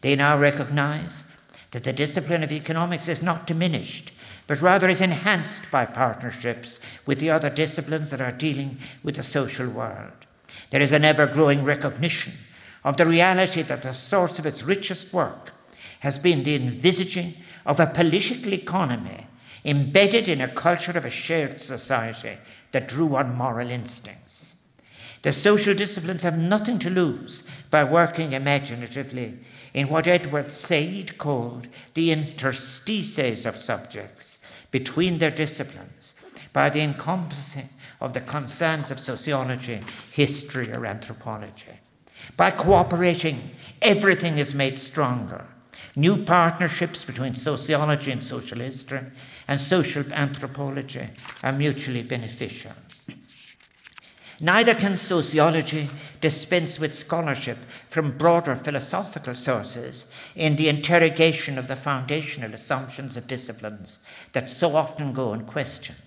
They now recognise that the discipline of economics is not diminished, but rather is enhanced by partnerships with the other disciplines that are dealing with the social world. There is an ever-growing recognition of the reality that the source of its richest work has been the envisaging of a political economy embedded in a culture of a shared society that drew on moral instincts. The social disciplines have nothing to lose by working imaginatively in what Edward Said called the interstices of subjects between their disciplines by the encompassing of the concerns of sociology, history, or anthropology. By cooperating, everything is made stronger. New partnerships between sociology and social history and social anthropology are mutually beneficial. Neither can sociology dispense with scholarship from broader philosophical sources in the interrogation of the foundational assumptions of disciplines that so often go unquestioned.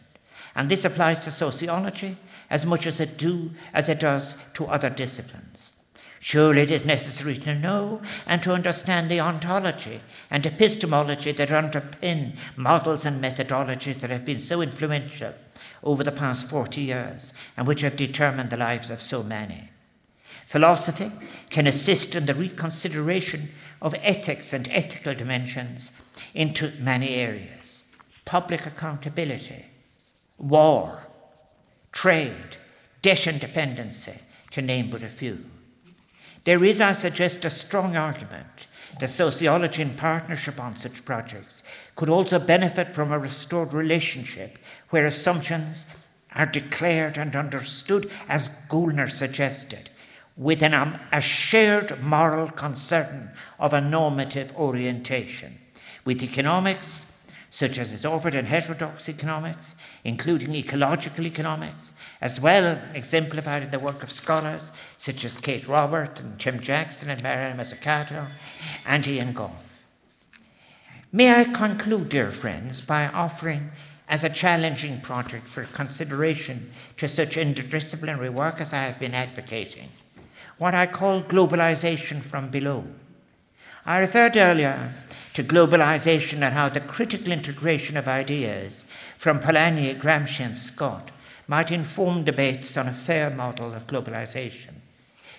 And this applies to sociology as much as it does to other disciplines. Surely it is necessary to know and to understand the ontology and epistemology that underpin models and methodologies that have been so influential over the past 40 years and which have determined the lives of so many. Philosophy can assist in the reconsideration of ethics and ethical dimensions into many areas. Public accountability, war, trade, debt and dependency, to name but a few. There is, I suggest, a strong argument that sociology in partnership on such projects could also benefit from a restored relationship where assumptions are declared and understood, as Gouldner suggested, with a shared moral concern of a normative orientation, with economics, such as is offered in heterodox economics, including ecological economics, as well exemplified in the work of scholars such as Kate Robert and Tim Jackson and Marian Mazzucato and Ian Goff. May I conclude, dear friends, by offering as a challenging project for consideration to such interdisciplinary work as I have been advocating, what I call globalization from below. I referred earlier to globalization and how the critical integration of ideas from Polanyi, Gramsci and Scott might inform debates on a fair model of globalization.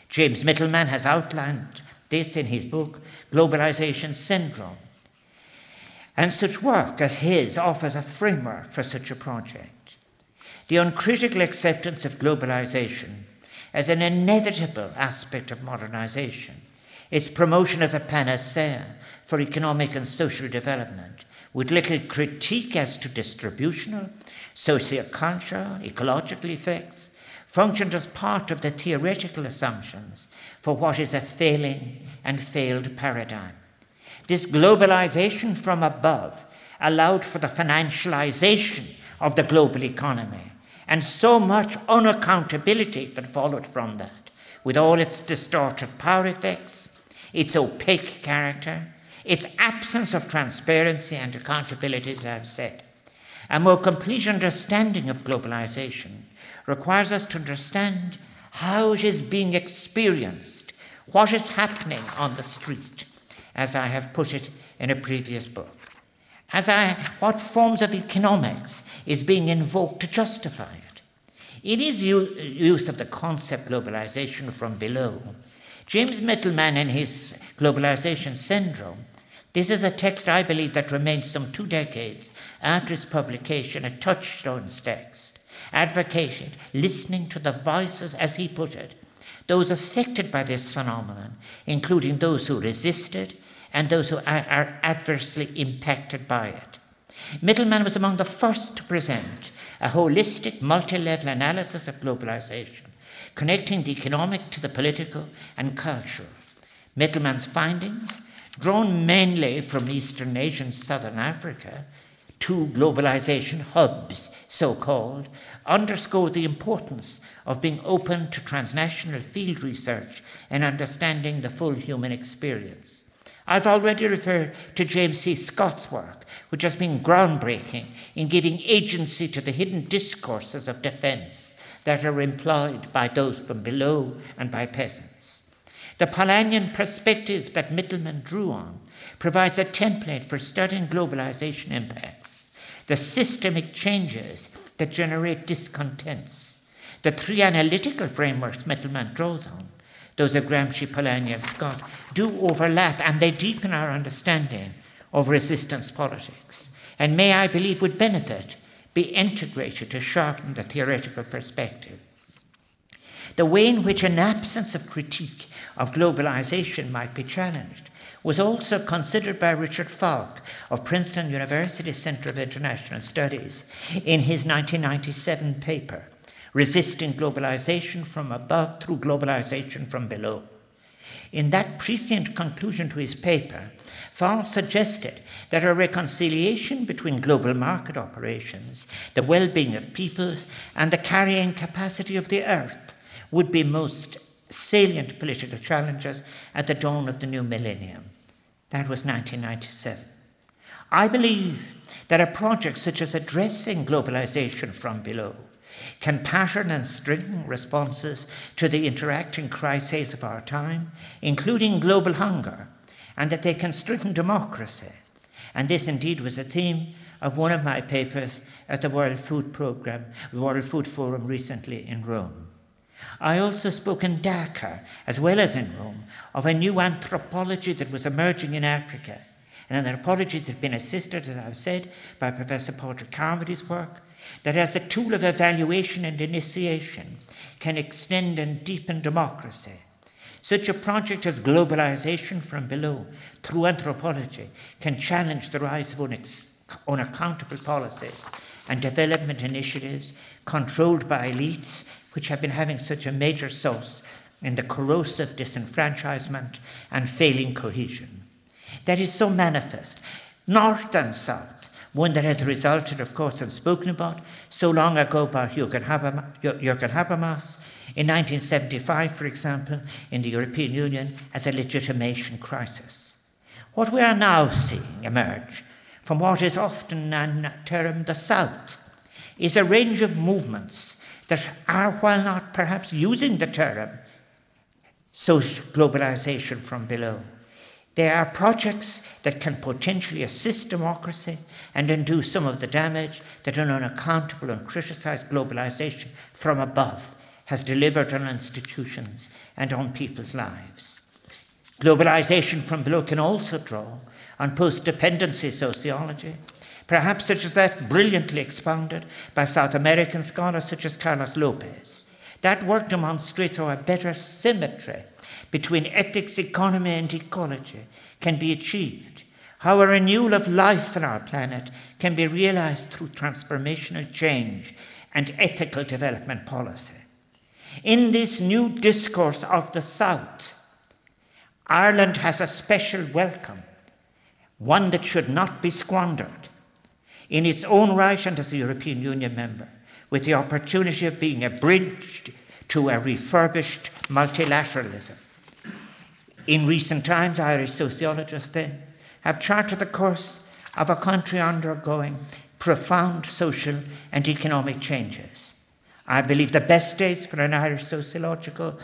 James Mittelman has outlined this in his book, Globalization Syndrome. And such work as his offers a framework for such a project. The uncritical acceptance of globalization as an inevitable aspect of modernization, its promotion as a panacea for economic and social development, with little critique as to distributional, sociocultural, ecological effects, functioned as part of the theoretical assumptions for what is a failing and failed paradigm. This globalization from above allowed for the financialization of the global economy and so much unaccountability that followed from that, with all its distorted power effects, its opaque character, its absence of transparency and accountability, as I've said. A more complete understanding of globalization requires us to understand how it is being experienced, what is happening on the street, as I have put it in a previous book. What forms of economics is being invoked to justify it. In his use of the concept globalization from below, James Mittelman, in his Globalization Syndrome, this is a text I believe that remains some 2 decades after its publication, a touchstone's text, advocated listening to the voices, as he put it, those affected by this phenomenon, including those who resisted and those who are adversely impacted by it. Mittelman was among the first to present a holistic, multi-level analysis of globalization, connecting the economic to the political and cultural. Mittelman's findings, drawn mainly from Eastern Asia and Southern Africa, 2 globalization hubs, so-called, underscore the importance of being open to transnational field research and understanding the full human experience. I've already referred to James C. Scott's work, which has been groundbreaking in giving agency to the hidden discourses of defense that are employed by those from below and by peasants. The Polanyian perspective that Mittelman drew on provides a template for studying globalization impacts, the systemic changes that generate discontents, the 3 analytical frameworks Mittelman draws on, those of Gramsci, Polanyi and Scott, do overlap, and they deepen our understanding of resistance politics and may, I believe, would benefit, be integrated to sharpen the theoretical perspective. The way in which an absence of critique of globalization might be challenged was also considered by Richard Falk of Princeton University Center of International Studies in his 1997 paper, Resisting Globalization from Above Through Globalization from Below. In that prescient conclusion to his paper, Falk suggested that a reconciliation between global market operations, the well-being of peoples, and the carrying capacity of the earth would be most salient political challenges at the dawn of the new millennium. That was 1997. I believe that a project such as addressing globalization from below can pattern and string responses to the interacting crises of our time, including global hunger, and that they can strengthen democracy. And this indeed was a theme of one of my papers at the World Food Forum recently in Rome. I also spoke in Dhaka, as well as in Rome, of a new anthropology that was emerging in Africa. And anthropology has been assisted, as I've said, by Professor Porter Carmody's work, that as a tool of evaluation and initiation can extend and deepen democracy. Such a project as globalization from below, through anthropology, can challenge the rise of unaccountable policies and development initiatives controlled by elites, which have been having such a major source in the corrosive disenfranchisement and failing cohesion. That is so manifest, north and south, one that has resulted, of course, and spoken about so long ago by Jürgen Habermas, in 1975, for example, in the European Union as a legitimation crisis. What we are now seeing emerge from what is often termed the South is a range of movements that are, while not perhaps using the term social globalization from below, they are projects that can potentially assist democracy and undo some of the damage that an unaccountable and criticized globalization from above has delivered on institutions and on people's lives. Globalization from below can also draw on post-dependency sociology, perhaps such as that brilliantly expounded by South American scholars such as Carlos Lopez. That work demonstrates how a better symmetry between ethics, economy, and ecology can be achieved, how a renewal of life on our planet can be realized through transformational change and ethical development policy. In this new discourse of the South, Ireland has a special welcome, one that should not be squandered, in its own right and as a European Union member, with the opportunity of being a bridge to a refurbished multilateralism. In recent times, Irish sociologists then have charted the course of a country undergoing profound social and economic changes. I believe the best days for an Irish sociological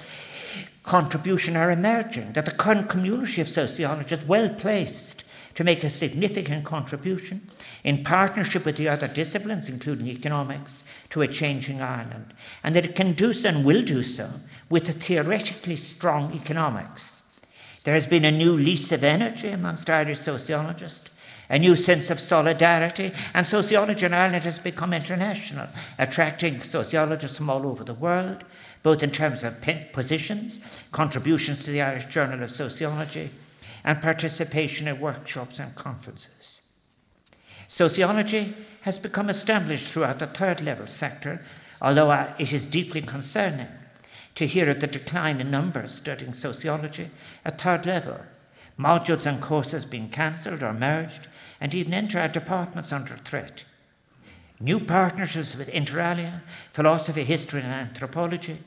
contribution are emerging, that the current community of sociologists well placed to make a significant contribution in partnership with the other disciplines, including economics, to a changing Ireland, and that it can do so and will do so with a theoretically strong economics. There has been a new lease of energy amongst Irish sociologists, a new sense of solidarity, and sociology in Ireland has become international, attracting sociologists from all over the world, both in terms of positions, contributions to the Irish Journal of Sociology, and participation in workshops and conferences. Sociology has become established throughout the third level sector, although it is deeply concerning to hear of the decline in numbers studying sociology at third level, modules and courses being cancelled or merged, and even entire departments under threat. New partnerships with inter alia, philosophy, history, and anthropology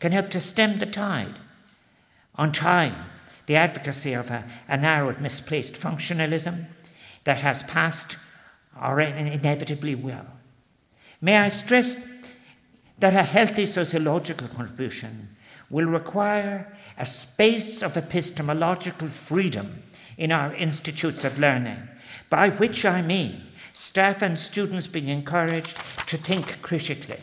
can help to stem the tide. On time, the advocacy of a narrowed, misplaced functionalism that has passed or inevitably will. May I stress that a healthy sociological contribution will require a space of epistemological freedom in our institutes of learning, by which I mean staff and students being encouraged to think critically,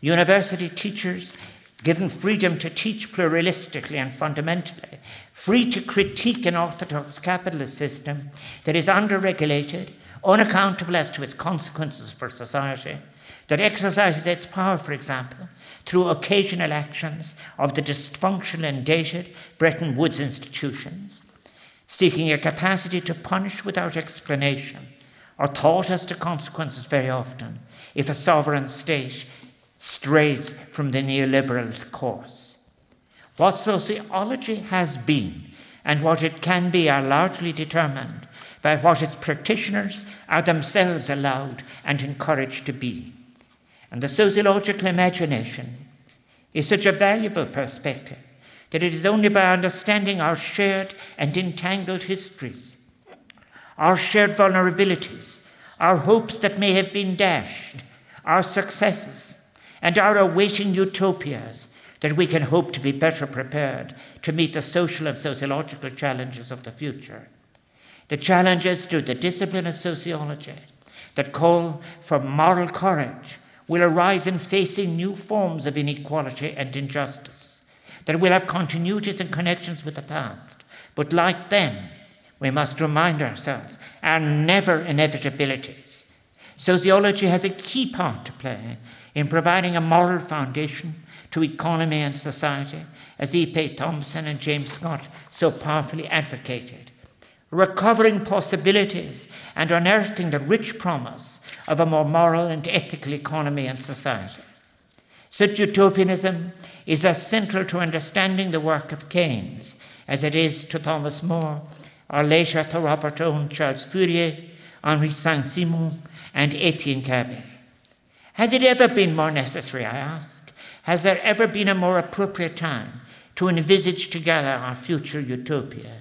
university teachers given freedom to teach pluralistically and fundamentally, free to critique an orthodox capitalist system that is under-regulated, unaccountable as to its consequences for society, that exercises its power, for example, through occasional actions of the dysfunctional and dated Bretton Woods institutions, seeking a capacity to punish without explanation or thought as to consequences very often if a sovereign state strays from the neoliberal course. What sociology has been and what it can be are largely determined by what its practitioners are themselves allowed and encouraged to be. And the sociological imagination is such a valuable perspective that it is only by understanding our shared and entangled histories, our shared vulnerabilities, our hopes that may have been dashed, our successes, and our awaiting utopias that we can hope to be better prepared to meet the social and sociological challenges of the future. The challenges to the discipline of sociology that call for moral courage will arise in facing new forms of inequality and injustice that will have continuities and connections with the past, but like them, we must remind ourselves, are never inevitabilities. Sociology has a key part to play in providing a moral foundation to economy and society, as E.P. Thompson and James Scott so powerfully advocated, recovering possibilities and unearthing the rich promise of a more moral and ethical economy and society. Such utopianism is as central to understanding the work of Keynes as it is to Thomas More, or later to Robert Owen, Charles Fourier, Henri Saint-Simon, and Etienne Cabet. Has it ever been more necessary, I ask? Has there ever been a more appropriate time to envisage together our future utopia?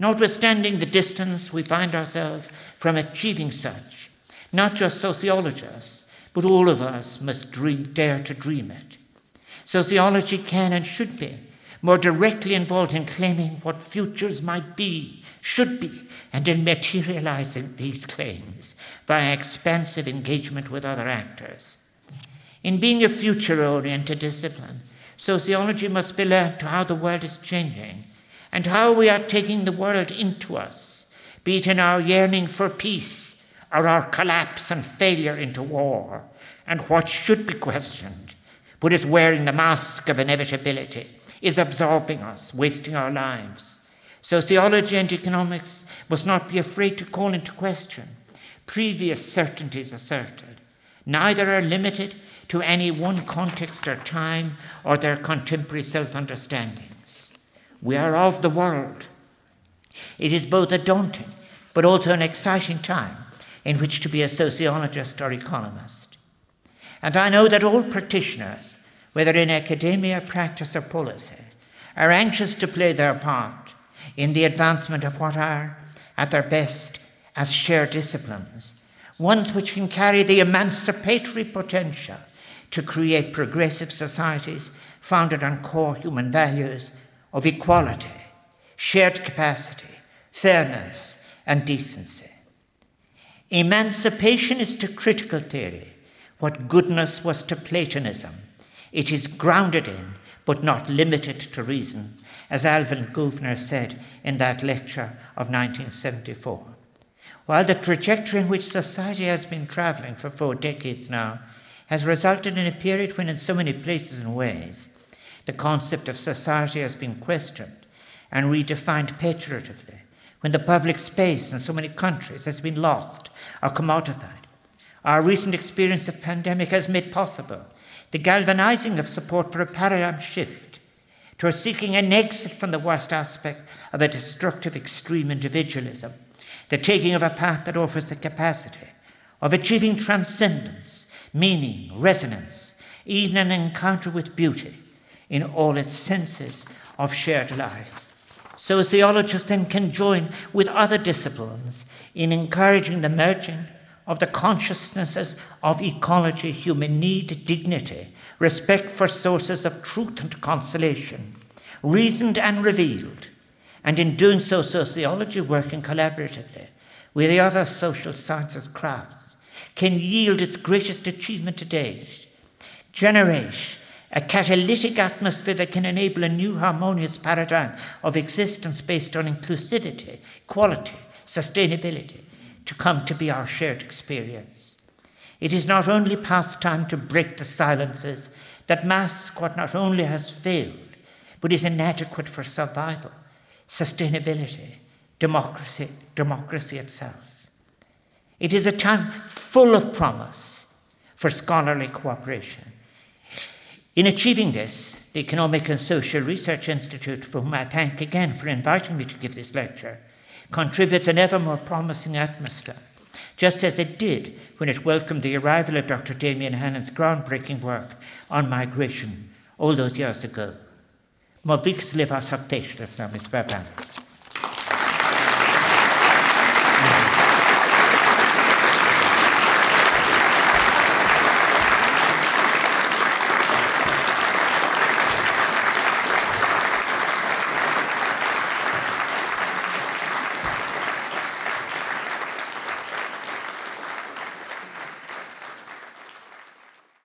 Notwithstanding the distance we find ourselves from achieving such, not just sociologists, but all of us must dare to dream it. Sociology can and should be more directly involved in claiming what futures might be, should be, and in materializing these claims via expansive engagement with other actors. In being a future-oriented discipline, sociology must be learned to how the world is changing and how we are taking the world into us, be it in our yearning for peace or our collapse and failure into war, and what should be questioned, but is wearing the mask of inevitability, is absorbing us, wasting our lives. Sociology and economics must not be afraid to call into question previous certainties asserted. Neither are limited to any one context or time or their contemporary self-understandings. We are of the world. It is both a daunting but also an exciting time in which to be a sociologist or economist. And I know that all practitioners, whether in academia, practice or policy, are anxious to play their part in the advancement of what are, at their best, as shared disciplines, ones which can carry the emancipatory potential to create progressive societies founded on core human values of equality, shared capacity, fairness, and decency. Emancipation is to critical theory what goodness was to Platonism. It is grounded in, but not limited to reason, as Alvin Gouldner said in that lecture of 1974. While the trajectory in which society has been travelling for 4 decades now has resulted in a period when in so many places and ways the concept of society has been questioned and redefined pejoratively, when the public space in so many countries has been lost or commodified, our recent experience of pandemic has made possible the galvanising of support for a paradigm shift towards seeking an exit from the worst aspect of a destructive extreme individualism, the taking of a path that offers the capacity of achieving transcendence, meaning, resonance, even an encounter with beauty in all its senses of shared life. Sociologists then can join with other disciplines in encouraging the merging of the consciousnesses of ecology, human need, dignity, respect for sources of truth and consolation, reasoned and revealed, and in doing so, sociology, working collaboratively with the other social sciences crafts, can yield its greatest achievement to date, generate a catalytic atmosphere that can enable a new harmonious paradigm of existence based on inclusivity, equality, sustainability, to come to be our shared experience. It is not only past time to break the silences that mask what not only has failed, but is inadequate for survival, sustainability, democracy itself. It is a time full of promise for scholarly cooperation. In achieving this, the Economic and Social Research Institute, for whom I thank again for inviting me to give this lecture, contributes an ever more promising atmosphere, just as it did when it welcomed the arrival of Dr. Damien Hannan's groundbreaking work on migration all those years ago. Áras an Uachtaráin.